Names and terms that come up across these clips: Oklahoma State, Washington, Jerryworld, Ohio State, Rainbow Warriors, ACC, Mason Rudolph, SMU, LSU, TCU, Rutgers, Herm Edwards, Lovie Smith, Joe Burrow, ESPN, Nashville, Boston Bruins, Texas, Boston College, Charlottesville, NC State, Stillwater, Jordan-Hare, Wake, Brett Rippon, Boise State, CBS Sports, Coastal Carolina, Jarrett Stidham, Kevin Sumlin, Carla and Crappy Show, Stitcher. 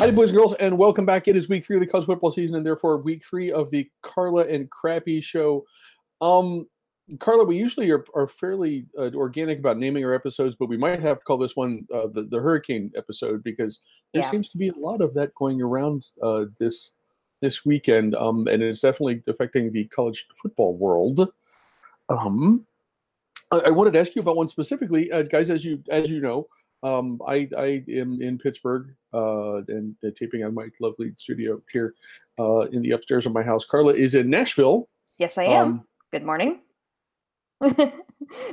Hi, boys and girls, and welcome back. It is week 3 of the college football season, and therefore week 3 of the Carla and Crappy Show. Carla, we usually are fairly organic about naming our episodes, but we might have to call this one the hurricane episode because there seems to be a lot of that going around this weekend, and it's definitely affecting the college football world. I wanted to ask you about one specifically, guys. As you know, I am in Pittsburgh and taping on my lovely studio here in the upstairs of my house. Carla is in Nashville. Yes, I am. Good morning. The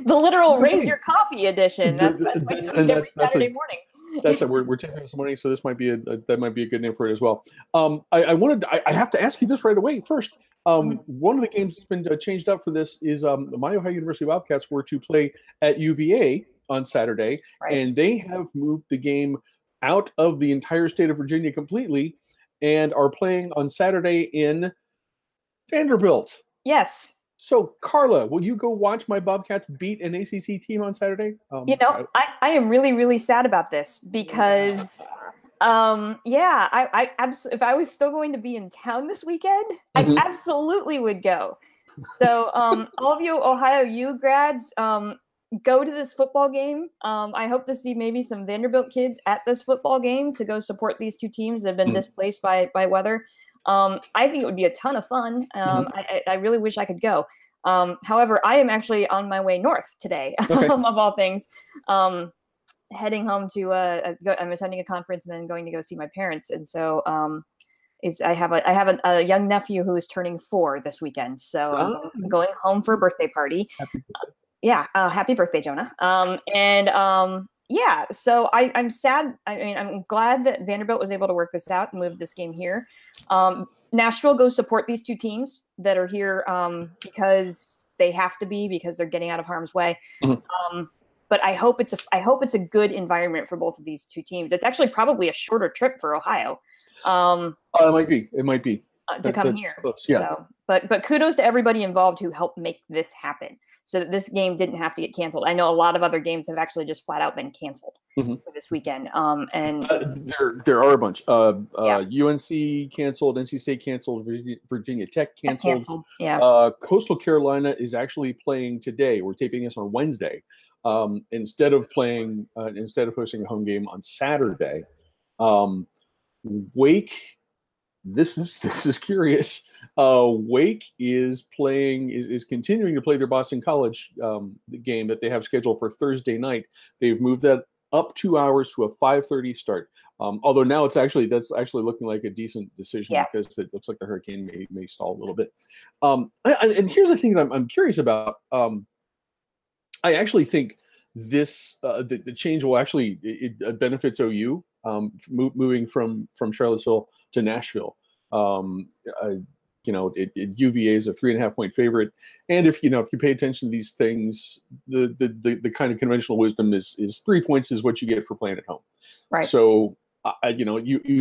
literal raise your coffee edition. That's what you do every Saturday morning. That's it. We're taping this morning, so this might be a good name for it as well. I have to ask you this right away first. One of the games that's been changed up for this is Miami Ohio University Wildcats were to play at UVA on Saturday, and they have moved the game out of the entire state of Virginia completely, and are playing on Saturday in Vanderbilt. Yes. So, Carla, will you go watch my Bobcats beat an ACC team on Saturday? You know, I am really, really sad about this because, if I was still going to be in town this weekend, I absolutely would go. So, all of you Ohio U grads, go to this football game. I hope to see maybe some Vanderbilt kids at this football game to go support these two teams that have been displaced by weather. I think it would be a ton of fun. I really wish I could go. However, I am actually on my way north today, of all things, heading home to I'm attending a conference and then going to go see my parents. And so I have a young nephew who is turning 4 this weekend, so I'm going home for a birthday party. Happy birthday, Jonah. So I'm sad. I mean, I'm glad that Vanderbilt was able to work this out and move this game here. Nashville, go support these two teams that are here because they have to be, because they're getting out of harm's way. But I hope it's a good environment for both of these two teams. It's actually probably a shorter trip for Ohio. It might be. To come here. Close. Yeah. So, but kudos to everybody involved who helped make this happen, so that this game didn't have to get canceled. I know a lot of other games have actually just flat out been canceled for this weekend. There are a bunch. UNC canceled, NC State canceled, Virginia Tech canceled. Yeah. Coastal Carolina is actually playing today. We're taping this on Wednesday instead of hosting a home game on Saturday. Wake. This is curious. Wake is continuing to play their Boston College game that they have scheduled for Thursday night. They've moved that up 2 hours to a 5:30 start. Although now that's actually looking like a decent decision because it looks like the hurricane may stall a little bit. And here's the thing that I'm curious about. I actually think this the change will actually it benefits OU. Moving from Charlottesville to Nashville, UVA is a 3.5-point favorite, and if you pay attention to these things, the kind of conventional wisdom is 3 points is what you get for playing at home. Right. So you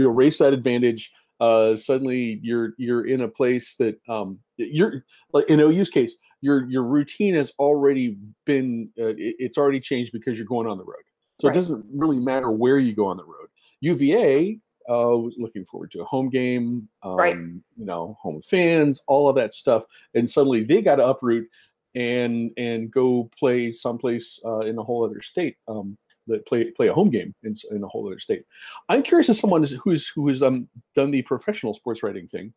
erase that advantage. Suddenly you're in a place that you're like in OU's case, your routine has already been it's already changed because you're going on the road. So it doesn't really matter where you go on the road. UVA was looking forward to a home game, home fans, all of that stuff. And suddenly they got to uproot and go play someplace in a whole other state, play a home game in a whole other state. I'm curious as someone who has done the professional sports writing thing,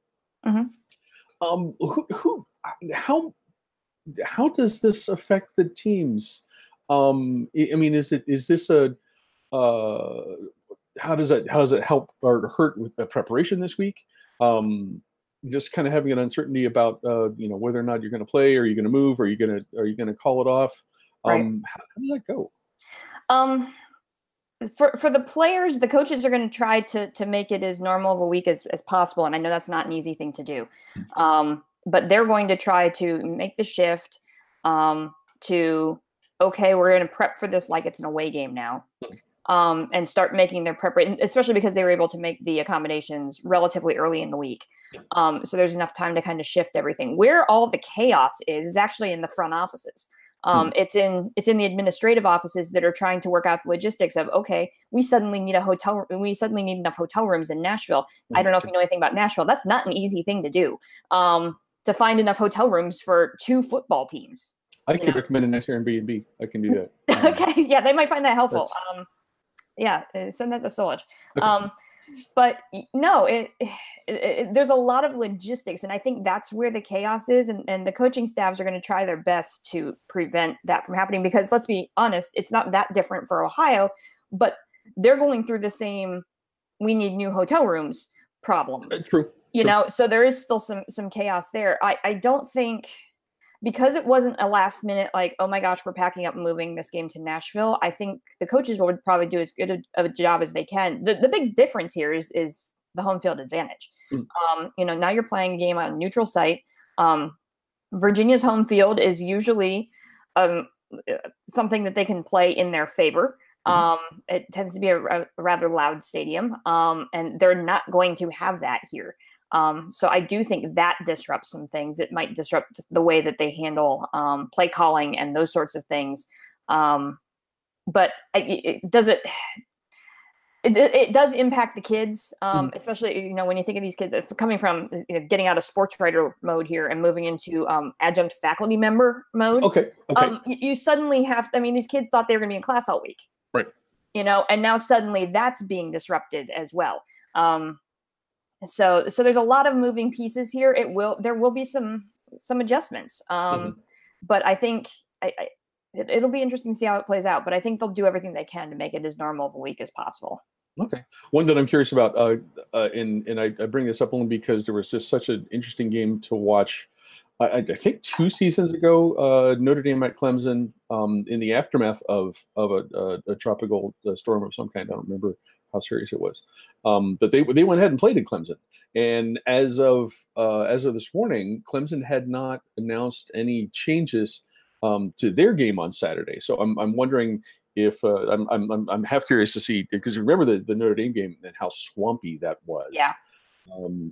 how does this affect the teams? How does it help or hurt with the preparation this week? Just kind of having an uncertainty about whether or not you're going to play, or you're going to move, or are you going to call it off? How does that go? For the players, the coaches are going to try to make it as normal of a week as possible, and I know that's not an easy thing to do. But they're going to try to make the shift to. Okay, we're going to prep for this like it's an away game now, and start making their preparation, especially because they were able to make the accommodations relatively early in the week. So there's enough time to kind of shift everything. Where all the chaos is actually in the front offices. It's in the administrative offices that are trying to work out the logistics of, okay, we suddenly need a hotel. We suddenly need enough hotel rooms in Nashville. I don't know if you know anything about Nashville. That's not an easy thing to do, to find enough hotel rooms for 2 football teams. I could recommend an extra Airbnb. I can do that. Okay. Yeah. They might find that helpful. Yeah. Send that to Solage. Okay. But no, there's a lot of logistics, and I think that's where the chaos is, and the coaching staffs are going to try their best to prevent that from happening, because let's be honest, it's not that different for Ohio, but they're going through the same, we need new hotel rooms problem. True. You know, so there is still some chaos there. I don't think, because it wasn't a last minute, like, oh my gosh, we're packing up and moving this game to Nashville, I think the coaches would probably do as good of a job as they can. The big difference here is the home field advantage. You know, now you're playing a game on a neutral site. Virginia's home field is usually something that they can play in their favor. It tends to be a rather loud stadium, and they're not going to have that here. So I do think that disrupts some things. It might disrupt the way that they handle play calling and those sorts of things. But it does impact the kids, especially, you know, when you think of these kids coming from, you know, getting out of sports writer mode here and moving into adjunct faculty member mode. Okay. You suddenly have to, I mean, these kids thought they were going to be in class all week. Right. You know, and now suddenly that's being disrupted as well. So there's a lot of moving pieces here. There will be some adjustments, but I think it'll be interesting to see how it plays out. But I think they'll do everything they can to make it as normal of a week as possible. Okay, one that I'm curious about, and I bring this up only because there was just such an interesting game to watch. I think 2 seasons ago, Notre Dame at Clemson, in the aftermath of a tropical storm of some kind. I don't remember how serious it was, but they went ahead and played in Clemson. And as of this morning, Clemson had not announced any changes to their game on Saturday. So I'm wondering if I'm half curious to see, because remember the Notre Dame game and how swampy that was. Yeah,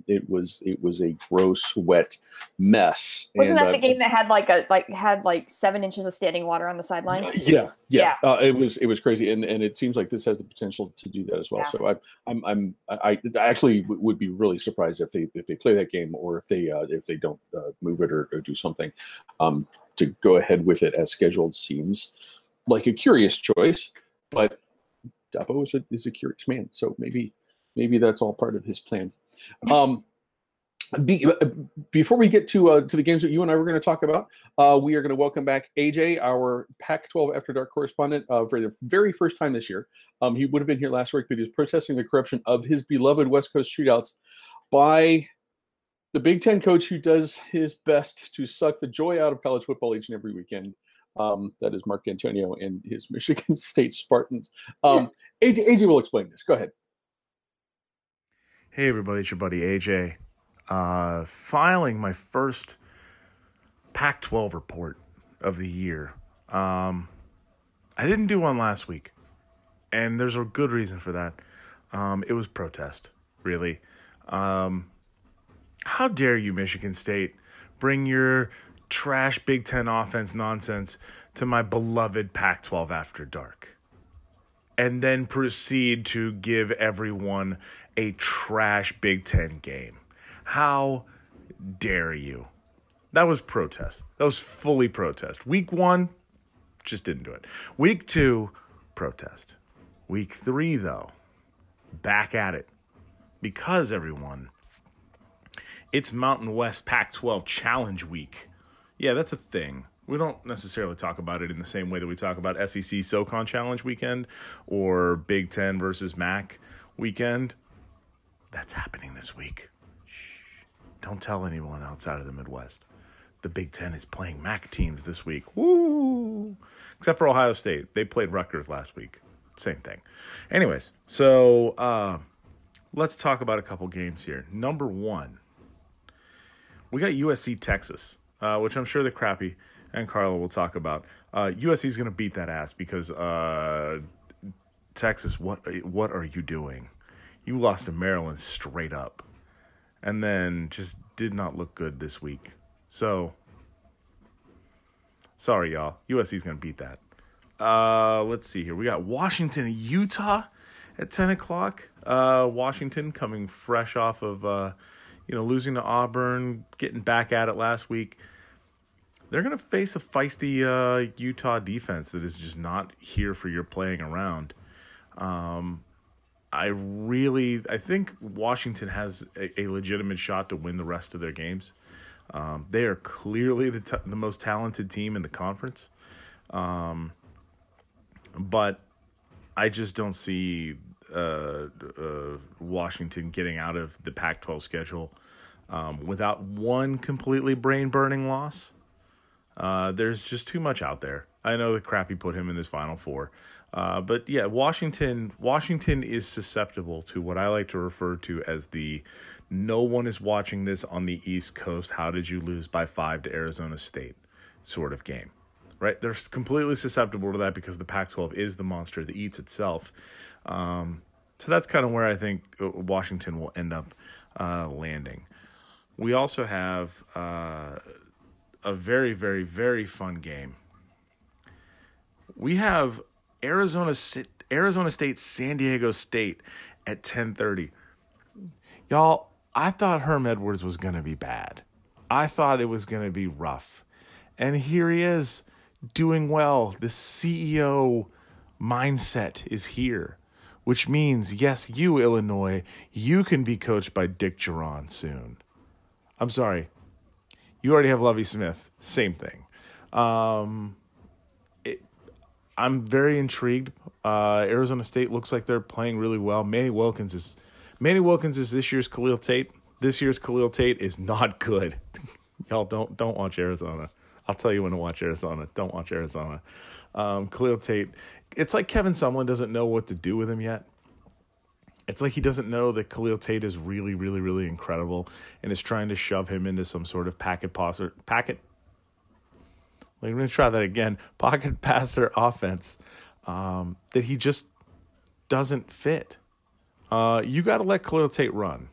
it was a gross wet mess. Wasn't that the game that had like 7 inches of standing water on the sidelines? Yeah. It was crazy, and it seems like this has the potential to do that as well. Yeah. So I actually would be really surprised if they play that game, or if they don't move it or do something to go ahead with it as scheduled. Seems like a curious choice, but Dabo is a curious man, so maybe that's all part of his plan. Before we get to the games that you and I were going to talk about, we are going to welcome back AJ, our Pac-12 After Dark correspondent, for the very first time this year. He would have been here last week, but he was protesting the corruption of his beloved West Coast shootouts by the Big Ten coach who does his best to suck the joy out of college football each and every weekend. That is Mark D'Antonio and his Michigan State Spartans. AJ will explain this. Go ahead. Hey everybody, it's your buddy AJ. Filing my first Pac-12 report of the year. I didn't do one last week, and there's a good reason for that. It was protest, really. How dare you, Michigan State, bring your trash Big Ten offense nonsense to my beloved Pac-12 After Dark, and then proceed to give everyone a trash Big Ten game. How dare you? That was protest. That was fully protest. Week 1, just didn't do it. Week 2, protest. Week 3, though, back at it. Because, everyone, it's Mountain West Pac-12 Challenge Week. Yeah, that's a thing. We don't necessarily talk about it in the same way that we talk about SEC SoCon Challenge Weekend or Big Ten versus MAC Weekend. That's happening this week. Shh. Don't tell anyone outside of the Midwest. The Big Ten is playing MAC teams this week. Woo! Except for Ohio State. They played Rutgers last week. Same thing. Anyways, so let's talk about a couple games here. Number 1, we got USC Texas, which I'm sure the Crappy and Carla will talk about. USC's going to beat that ass because Texas, what are you doing? You lost to Maryland straight up and then just did not look good this week. So Sorry, y'all. USC's going to beat that. Let's see here. We got Washington and Utah at 10 o'clock. Washington coming fresh off of, losing to Auburn, getting back at it last week. They're going to face a feisty Utah defense that is just not here for your playing around. I think Washington has a legitimate shot to win the rest of their games. They are clearly the most talented team in the conference. But I just don't see Washington getting out of the Pac-12 schedule without one completely brain-burning loss. There's just too much out there. I know that Crappy put him in this Final Four. But, yeah, Washington is susceptible to what I like to refer to as the no one is watching this on the East Coast, how did you lose by 5 to Arizona State sort of game, right? They're completely susceptible to that because the Pac-12 is the monster that eats itself. So that's kind of where I think Washington will end up landing. We also have a very, very, very fun game. We have Arizona State, San Diego State at 10:30. Y'all, I thought Herm Edwards was going to be bad. I thought it was going to be rough. And here he is doing well. The CEO mindset is here, which means, yes, you, Illinois, you can be coached by Dick Geron soon. I'm sorry. You already have Lovie Smith. Same thing. I'm very intrigued. Arizona State looks like they're playing really well. Manny Wilkins is this year's Khalil Tate. This year's Khalil Tate is not good. Y'all don't watch Arizona. I'll tell you when to watch Arizona. Don't watch Arizona. Khalil Tate. It's like Kevin Sumlin doesn't know what to do with him yet. It's like he doesn't know that Khalil Tate is really, really, really incredible and is trying to shove him into some sort of pocket passer offense that he just doesn't fit. You got to let Khalil Tate run.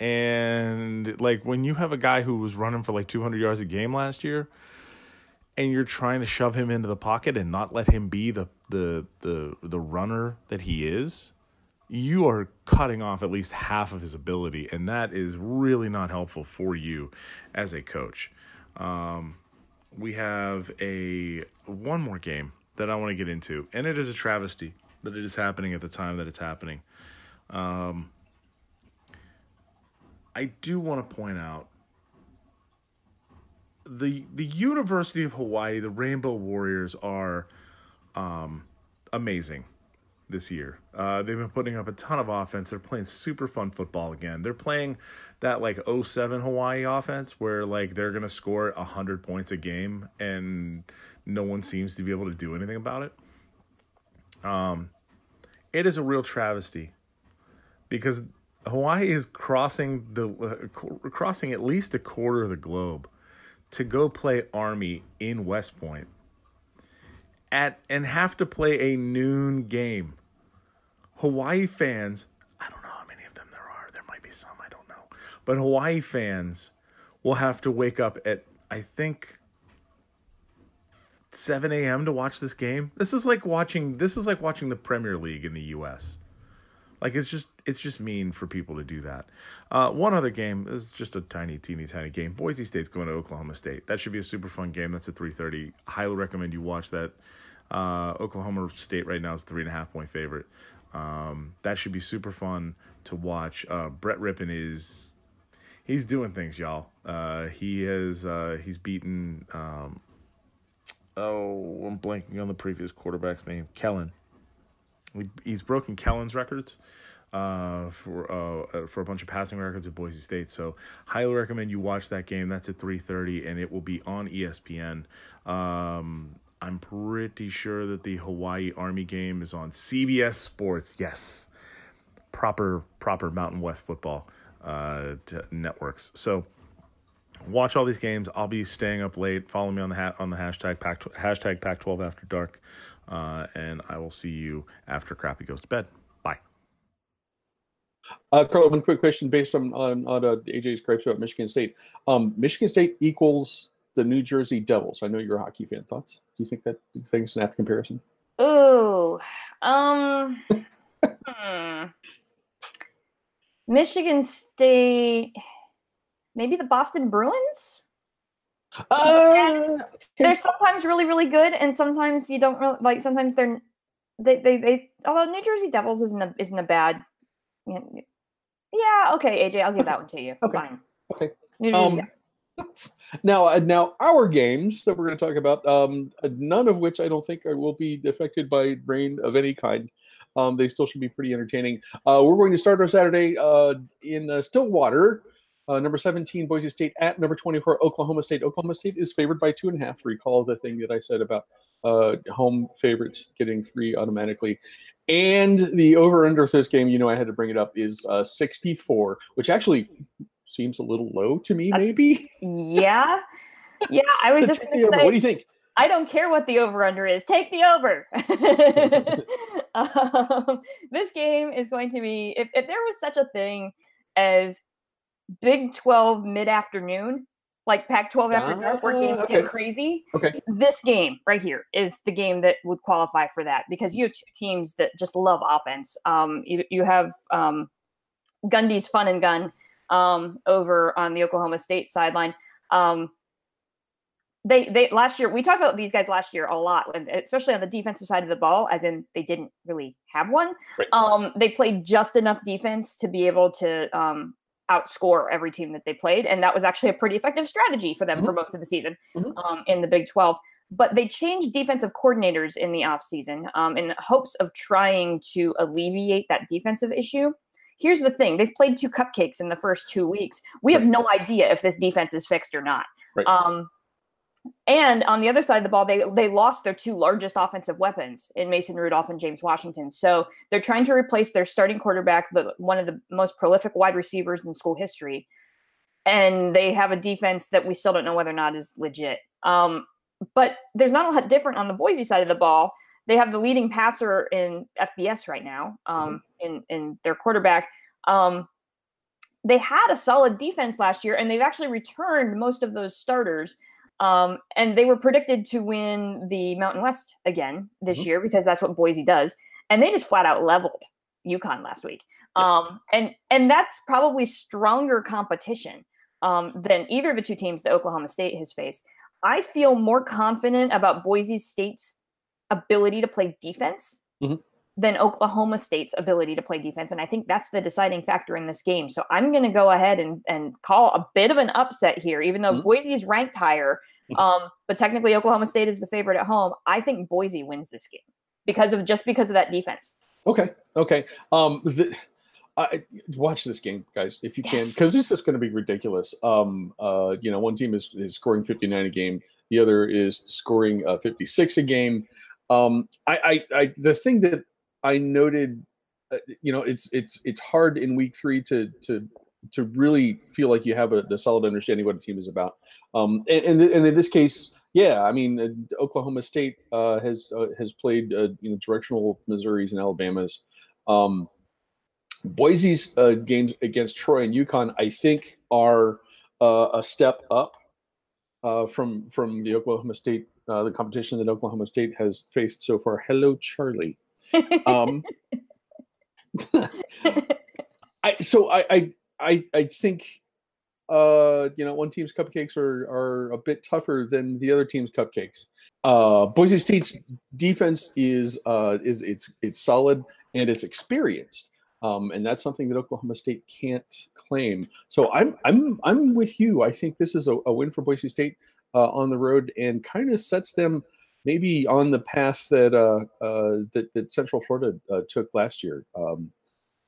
And, when you have a guy who was running for, 200 yards a game last year and you're trying to shove him into the pocket and not let him be the runner that he is, you are cutting off at least half of his ability, and that is really not helpful for you as a coach. We have one more game that I want to get into, and it is a travesty that it is happening at the time that it's happening. I do want to point out the University of Hawaii, the Rainbow Warriors, are amazing this year. They've been putting up a ton of offense. They're playing super fun football again. They're playing that 07 Hawaii offense where they're going to score 100 points a game and no one seems to be able to do anything about it. It is a real travesty because Hawaii is crossing at least a quarter of the globe to go play Army in West Point and have to play a noon game. Hawaii fans, I don't know how many of them there are. There might be some, I don't know. But Hawaii fans will have to wake up at, I think, 7 a.m. to watch this game. This is like watching the Premier League in the U.S. It's just mean for people to do that. One other game is just a tiny, teeny, tiny game. Boise State's going to Oklahoma State. That should be a super fun game. That's at 3:30. Highly recommend you watch that. Oklahoma State right now is 3.5-point favorite. That should be super fun to watch. Brett Rippon he's doing things, y'all. He's beaten. I'm blanking on the previous quarterback's name. Kellen. He's broken Kellen's records for a bunch of passing records at Boise State. So highly recommend you watch that game. That's at 3:30, and it will be on ESPN. I'm pretty sure that the Hawaii Army game is on CBS Sports. Yes, proper Mountain West football networks. So watch all these games. I'll be staying up late. Follow me on the hashtag Pac-12 After Dark. And I will see you after Crappy goes to bed. Bye. Carla, one quick question based on AJ's criteria about Michigan State. Michigan State equals the New Jersey Devils? I know you're a hockey fan. Thoughts? Do you think that thing's an apt comparison? Ooh. Michigan State, maybe the Boston Bruins? They're sometimes really, really good, and sometimes you don't really like. Sometimes they're they although New Jersey Devils isn't a bad. Yeah, okay, AJ, I'll give that one to you. Okay. Fine. Okay. New Jersey Devils. Now, our games that we're going to talk about, none of which I don't think will be affected by rain of any kind. They still should be pretty entertaining. We're going to start our Saturday in Stillwater. Number 17, Boise State at number 24, Oklahoma State. Oklahoma State is favored by 2.5. Recall the thing that I said about home favorites getting 3 automatically. And the over-under for this game, you know I had to bring it up, is 64, which actually seems a little low to me, maybe. Yeah. Yeah, I was just going to say. What do you think? I don't care what the over-under is. Take the over. This game is going to be, if there was such a thing as Big 12 mid-afternoon, like Pac-12 After Dark, where games get crazy, this game right here is the game that would qualify for that, because you have two teams that just love offense. You have Gundy's Fun and Gun over on the Oklahoma State sideline. They last year, we talked about these guys last year a lot, especially on the defensive side of the ball, as in they didn't really have one. Right. They played just enough defense to be able to outscore every team that they played. And that was actually a pretty effective strategy for them for most of the season in the Big 12. But they changed defensive coordinators in the offseason in hopes of trying to alleviate that defensive issue. Here's the thing. They've played 2 cupcakes in the first 2 weeks. We have no idea if this defense is fixed or not. Right. And on the other side of the ball, they lost their 2 largest offensive weapons in Mason Rudolph and James Washington. So they're trying to replace their starting quarterback, one of the most prolific wide receivers in school history. And they have a defense that we still don't know whether or not is legit. But there's not a lot different on the Boise side of the ball. They have the leading passer in FBS right now in their quarterback. They had a solid defense last year, and they've actually returned most of those starters. And they were predicted to win the Mountain West again this year, because that's what Boise does. And they just flat out leveled UConn last week. And that's probably stronger competition than either of the 2 teams that Oklahoma State has faced. I feel more confident about Boise State's ability to play defense than Oklahoma State's ability to play defense. And I think that's the deciding factor in this game. So I'm going to go ahead and call a bit of an upset here, even though Boise is ranked higher. But technically Oklahoma State is the favorite at home. I think Boise wins this game because of that defense. Okay. Watch this game, guys, if you can, because this is going to be ridiculous. One team is scoring 59 a game. The other is scoring 56 a game. The thing that I noted, it's hard in week 3 to really feel like you have a solid understanding what a team is about. And in this case, Oklahoma State has played directional Missouris and Alabamas. Boise's games against Troy and UConn, I think, are a step up from the Oklahoma State. The competition that Oklahoma State has faced so far. Hello, Charlie. I think one team's cupcakes are a bit tougher than the other team's cupcakes. Boise State's defense is solid and it's experienced, and that's something that Oklahoma State can't claim. So I'm with you. I think this is a win for Boise State. On the road, and kind of sets them maybe on the path that Central Florida took last year.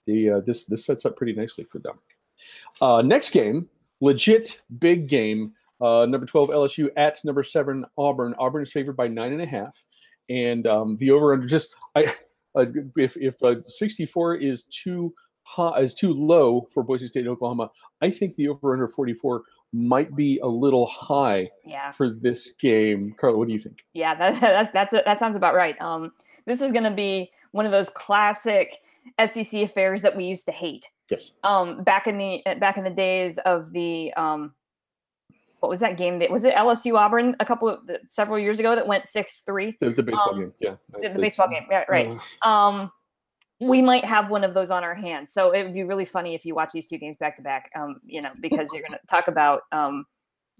This sets up pretty nicely for them. Next game, legit big game. Number 12 LSU at number 7 Auburn. Auburn is favored by 9.5, and the over under if 64 is too low for Boise State and Oklahoma, I think the over under 44. Might be a little high for this game. Carla, what do you think? Yeah, that sounds about right. This is going to be one of those classic SEC affairs that we used to hate. Yes. Back in the days of the what was that game? That was it LSU Auburn a couple of several years ago that went 6-3. The baseball game, yeah. The baseball game, yeah, right. We might have one of those on our hands, so it would be really funny if you watch these two games back to back. You know, because you're going to talk about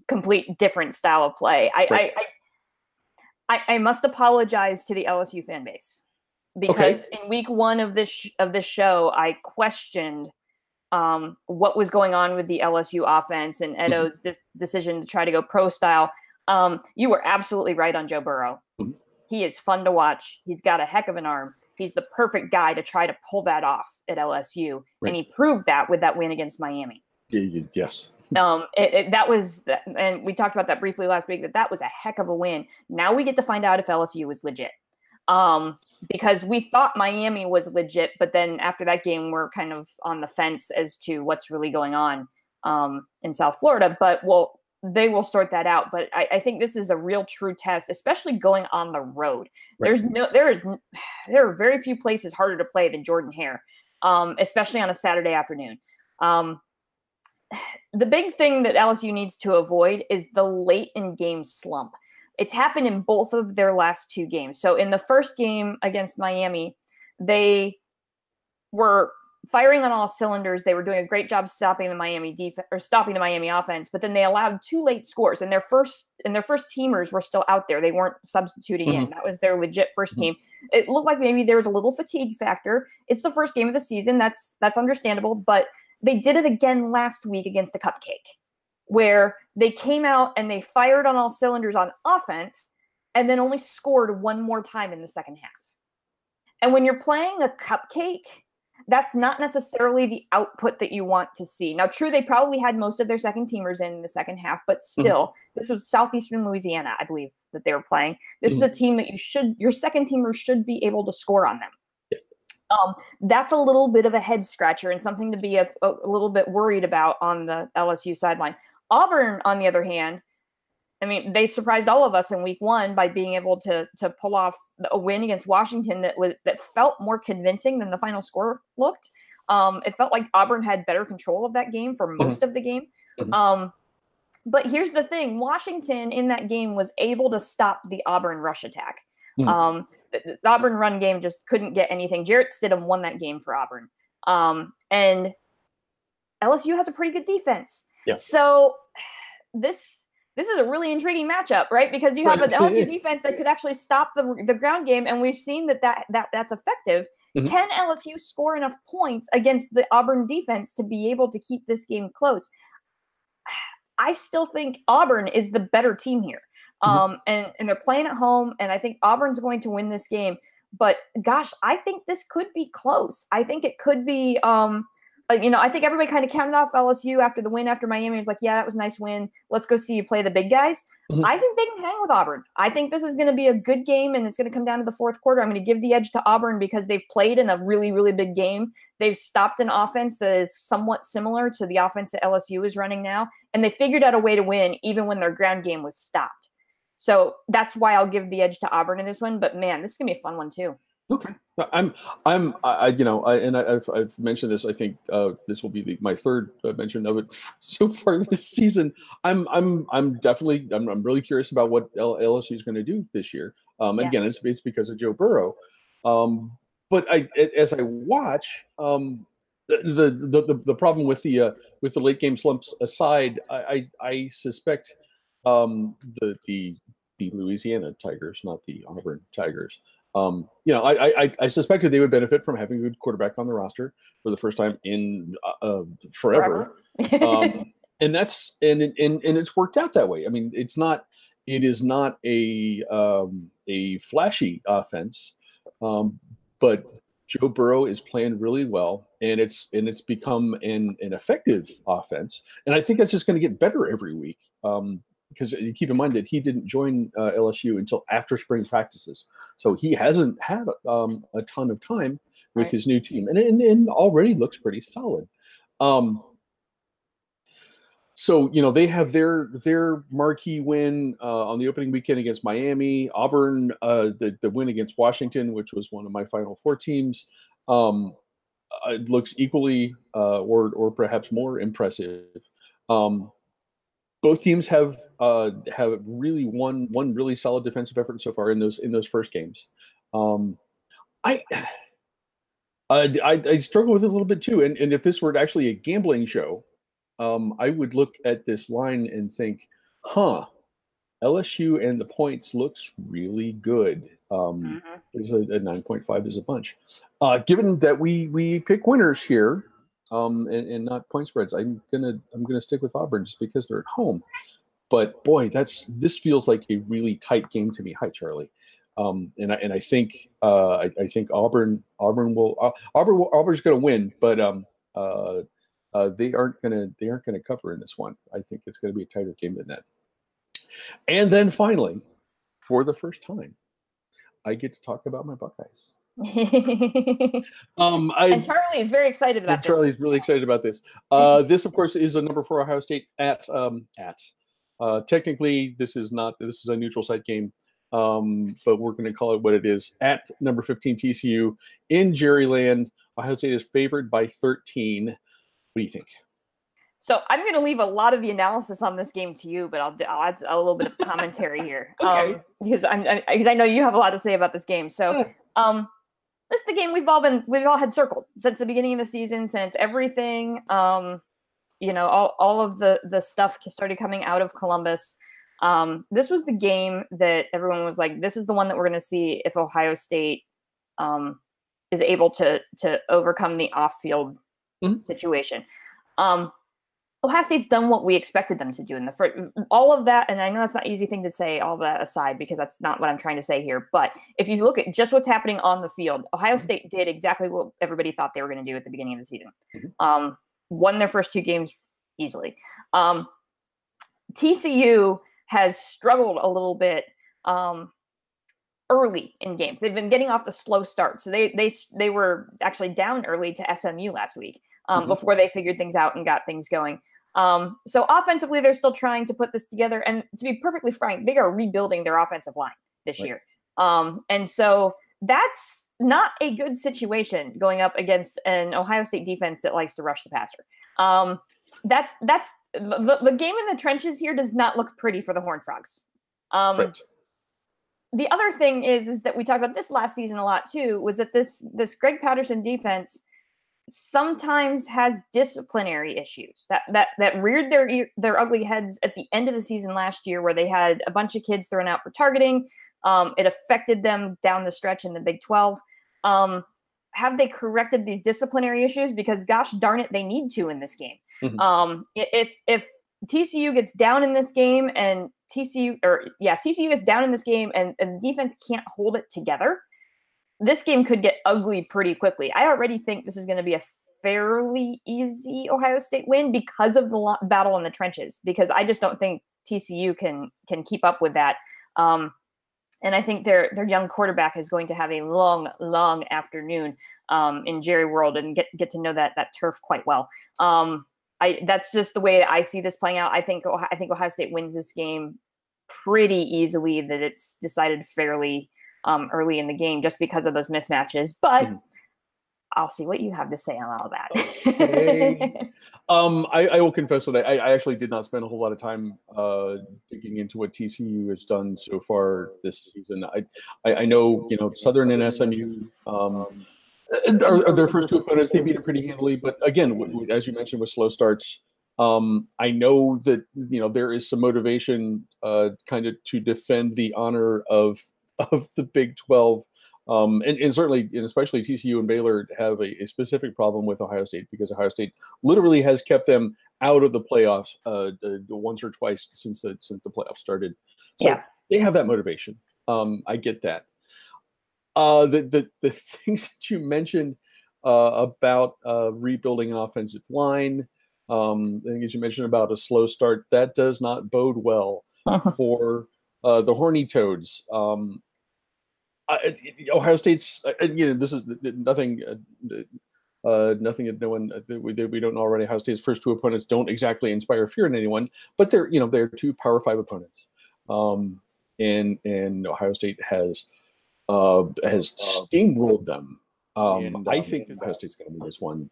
complete different style of play. Right. I must apologize to the LSU fan base because in week one of this show, I questioned what was going on with the LSU offense and Edo's decision to try to go pro style. You were absolutely right on Joe Burrow. Mm-hmm. He is fun to watch. He's got a heck of an arm. He's the perfect guy to try to pull that off at LSU. Right. And he proved that with that win against Miami. Yes. And we talked about that briefly last week, that was a heck of a win. Now we get to find out if LSU was legit. Because we thought Miami was legit, but then after that game, we're kind of on the fence as to what's really going on in South Florida. But they will sort that out. But I think this is a real true test, especially going on the road. Right. There are very few places harder to play than Jordan-Hare, especially on a Saturday afternoon. The big thing that LSU needs to avoid is the late in game slump. It's happened in both of their last two games. So in the first game against Miami, they were firing on all cylinders. They were doing a great job stopping the Miami defense or stopping the Miami offense, but then they allowed two late scores and their first teamers were still out there. They weren't substituting in. That was their legit first team. It looked like maybe there was a little fatigue factor. It's the first game of the season. That's understandable, but they did it again last week against the Cupcake, where they came out and they fired on all cylinders on offense and then only scored one more time in the second half. And when you're playing a Cupcake, that's not necessarily the output that you want to see. Now, true, they probably had most of their second teamers in the second half, but still, this was Southeastern Louisiana, I believe, that they were playing. This is a team that your second teamer should be able to score on them. That's a little bit of a head scratcher and something to be a little bit worried about on the LSU sideline. Auburn, on the other hand, I mean, they surprised all of us in week one by being able to pull off a win against Washington that felt more convincing than the final score looked. It felt like Auburn had better control of that game for most of the game. But here's the thing. Washington in that game was able to stop the Auburn rush attack. The Auburn run game just couldn't get anything. Jarrett Stidham won that game for Auburn. And LSU has a pretty good defense. Yeah. So this is a really intriguing matchup, right? Because you have an LSU defense that could actually stop the ground game, and we've seen that's effective. Can LSU score enough points against the Auburn defense to be able to keep this game close? I still think Auburn is the better team here. And they're playing at home, and I think Auburn's going to win this game. But gosh, I think this could be close. I think it could be, I think everybody kind of counted off LSU after the win after Miami. It was like, yeah, that was a nice win. Let's go see you play the big guys. I think they can hang with Auburn. I think this is going to be a good game, and it's going to come down to the fourth quarter. I'm going to give the edge to Auburn because they've played in a really, really big game. They've stopped an offense that is somewhat similar to the offense that LSU is running now, and they figured out a way to win even when their ground game was stopped. So that's why I'll give the edge to Auburn in this one. But man, this is gonna be a fun one too. Okay, I've mentioned this. I think this will be my third mention of it so far this season. I'm really curious about what LSU is going to do this year. Again, it's because of Joe Burrow. But as I watch, the problem with the late game slumps aside, I suspect. The Louisiana Tigers, not the Auburn Tigers. I suspected they would benefit from having a good quarterback on the roster for the first time in forever. And it's worked out that way. I mean, it is not a flashy offense, but Joe Burrow is playing really well, and it's become an effective offense, and I think that's just going to get better every week. Because keep in mind that he didn't join LSU until after spring practices. So he hasn't had a ton of time with his new team and already looks pretty solid. So they have their marquee win on the opening weekend against Miami, Auburn, the win against Washington, which was one of my Final Four teams. It looks equally or perhaps more impressive. Both teams have really one really solid defensive effort so far in those first games. I struggle with this a little bit too. And if this were actually a gambling show, I would look at this line and think, huh, LSU and the points looks really good. There's a 9.5 is a bunch. Given that we pick winners here, and not point spreads, I'm gonna stick with Auburn just because they're at home. But boy, this feels like a really tight game to me. Hi, Charlie. I think Auburn's gonna win, but they aren't gonna cover in this one. I think it's gonna be a tighter game than that. And then finally, for the first time, I get to talk about my Buckeyes. And Charlie's very excited about this. Charlie's really excited about this. This, of course, is a number 4 Ohio State at technically this is a neutral site game, but we're going to call it what it is. At number 15 TCU in Jerryland, Ohio State is favored by 13. What do you think? So I'm going to leave a lot of the analysis on this game to you, but I'll add a little bit of commentary here. Okay. Because I know you have a lot to say about this game. So this is the game we've all had circled since the beginning of the season, since everything, all of the stuff started coming out of Columbus. This was the game that everyone was like, this is the one that we're going to see if Ohio State is able to overcome the off-field situation. Ohio State's done what we expected them to do in the first. All of that, and I know that's not an easy thing to say, all that aside, because that's not what I'm trying to say here. But if you look at just what's happening on the field, Ohio State did exactly what everybody thought they were going to do at the beginning of the season. Won their first two games easily. TCU has struggled a little bit early in games. They've been getting off to slow starts. So they were actually down early to SMU last week. Before they figured things out and got things going. So offensively, they're still trying to put this together. And to be perfectly frank, they are rebuilding their offensive line this year. And so that's not a good situation going up against an Ohio State defense that likes to rush the passer. That's the game in the trenches here does not look pretty for the Horned Frogs. Right. The other thing is that we talked about this last season a lot too, was that this Greg Patterson defense sometimes has disciplinary issues that reared their ugly heads at the end of the season last year, where they had a bunch of kids thrown out for targeting. It affected them down the stretch in the Big 12. Have they corrected these disciplinary issues? Because gosh darn it, they need to in this game. If TCU gets down in this game and defense can't hold it together, this game could get ugly pretty quickly. I already think this is going to be a fairly easy Ohio State win because of the battle in the trenches, because I just don't think TCU can keep up with that. And I think their young quarterback is going to have a long, long afternoon in Jerry World and get to know that turf quite well. That's just the way I see this playing out. I think Ohio State wins this game pretty easily, that it's decided fairly early in the game just because of those mismatches, but I'll see what you have to say on all that. Okay. I will confess that I actually did not spend a whole lot of time digging into what TCU has done so far this season. I know, Southern and SMU are their first two opponents. They beat them pretty handily, but again, as you mentioned, with slow starts. I know that there is some motivation kind of to defend the honor of the Big 12, and certainly, and especially TCU and Baylor have a specific problem with Ohio State, because Ohio State literally has kept them out of the playoffs once or twice since the playoffs started. So they have that motivation. I get that. The things that you mentioned about rebuilding an offensive line, and as you mentioned about a slow start, that does not bode well for the Horny Toads. Ohio State's, this is nothing. We don't already. Ohio State's first two opponents don't exactly inspire fear in anyone, but they're two Power 5 opponents, and Ohio State has steamrolled them. I think that Ohio State's going to win this one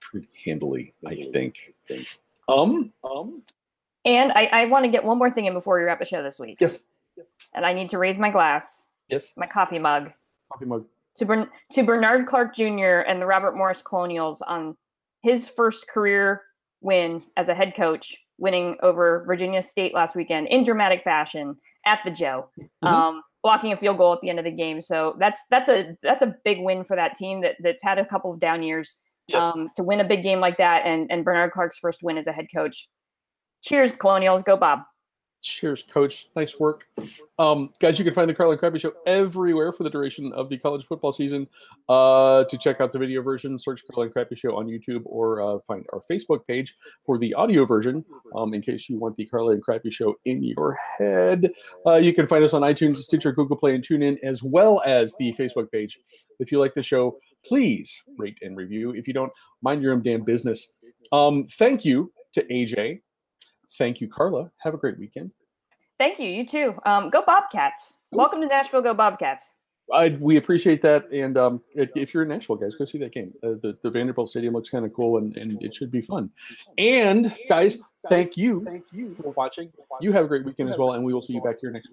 pretty handily. I think. And I want to get one more thing in before we wrap the show this week. Yes. And I need to raise my glass. Yes. My coffee mug. Coffee mug. To Bernard Clark Jr. and the Robert Morris Colonials on his first career win as a head coach, winning over Virginia State last weekend in dramatic fashion at the Joe, blocking a field goal at the end of the game. So that's a big win for that team that's had a couple of down years. Yes. To win a big game like that and Bernard Clark's first win as a head coach. Cheers, Colonials. Go, Bob. Cheers, Coach. Nice work. Guys, you can find the Carla and Crappy Show everywhere for the duration of the college football season. To check out the video version, search Carla and Crappy Show on YouTube or find our Facebook page for the audio version in case you want the Carla and Crappy Show in your head. You can find us on iTunes, Stitcher, Google Play, and TuneIn, as well as the Facebook page. If you like the show, please rate and review. If you don't, mind your own damn business. Thank you to AJ. Thank you, Carla. Have a great weekend. Thank you. You too. Go Bobcats. Welcome to Nashville. Go Bobcats. We appreciate that. And if you're in Nashville, guys, go see that game. The Vanderbilt Stadium looks kind of cool, and it should be fun. And, guys, thank you for watching. You have a great weekend as well, and we will see you back here next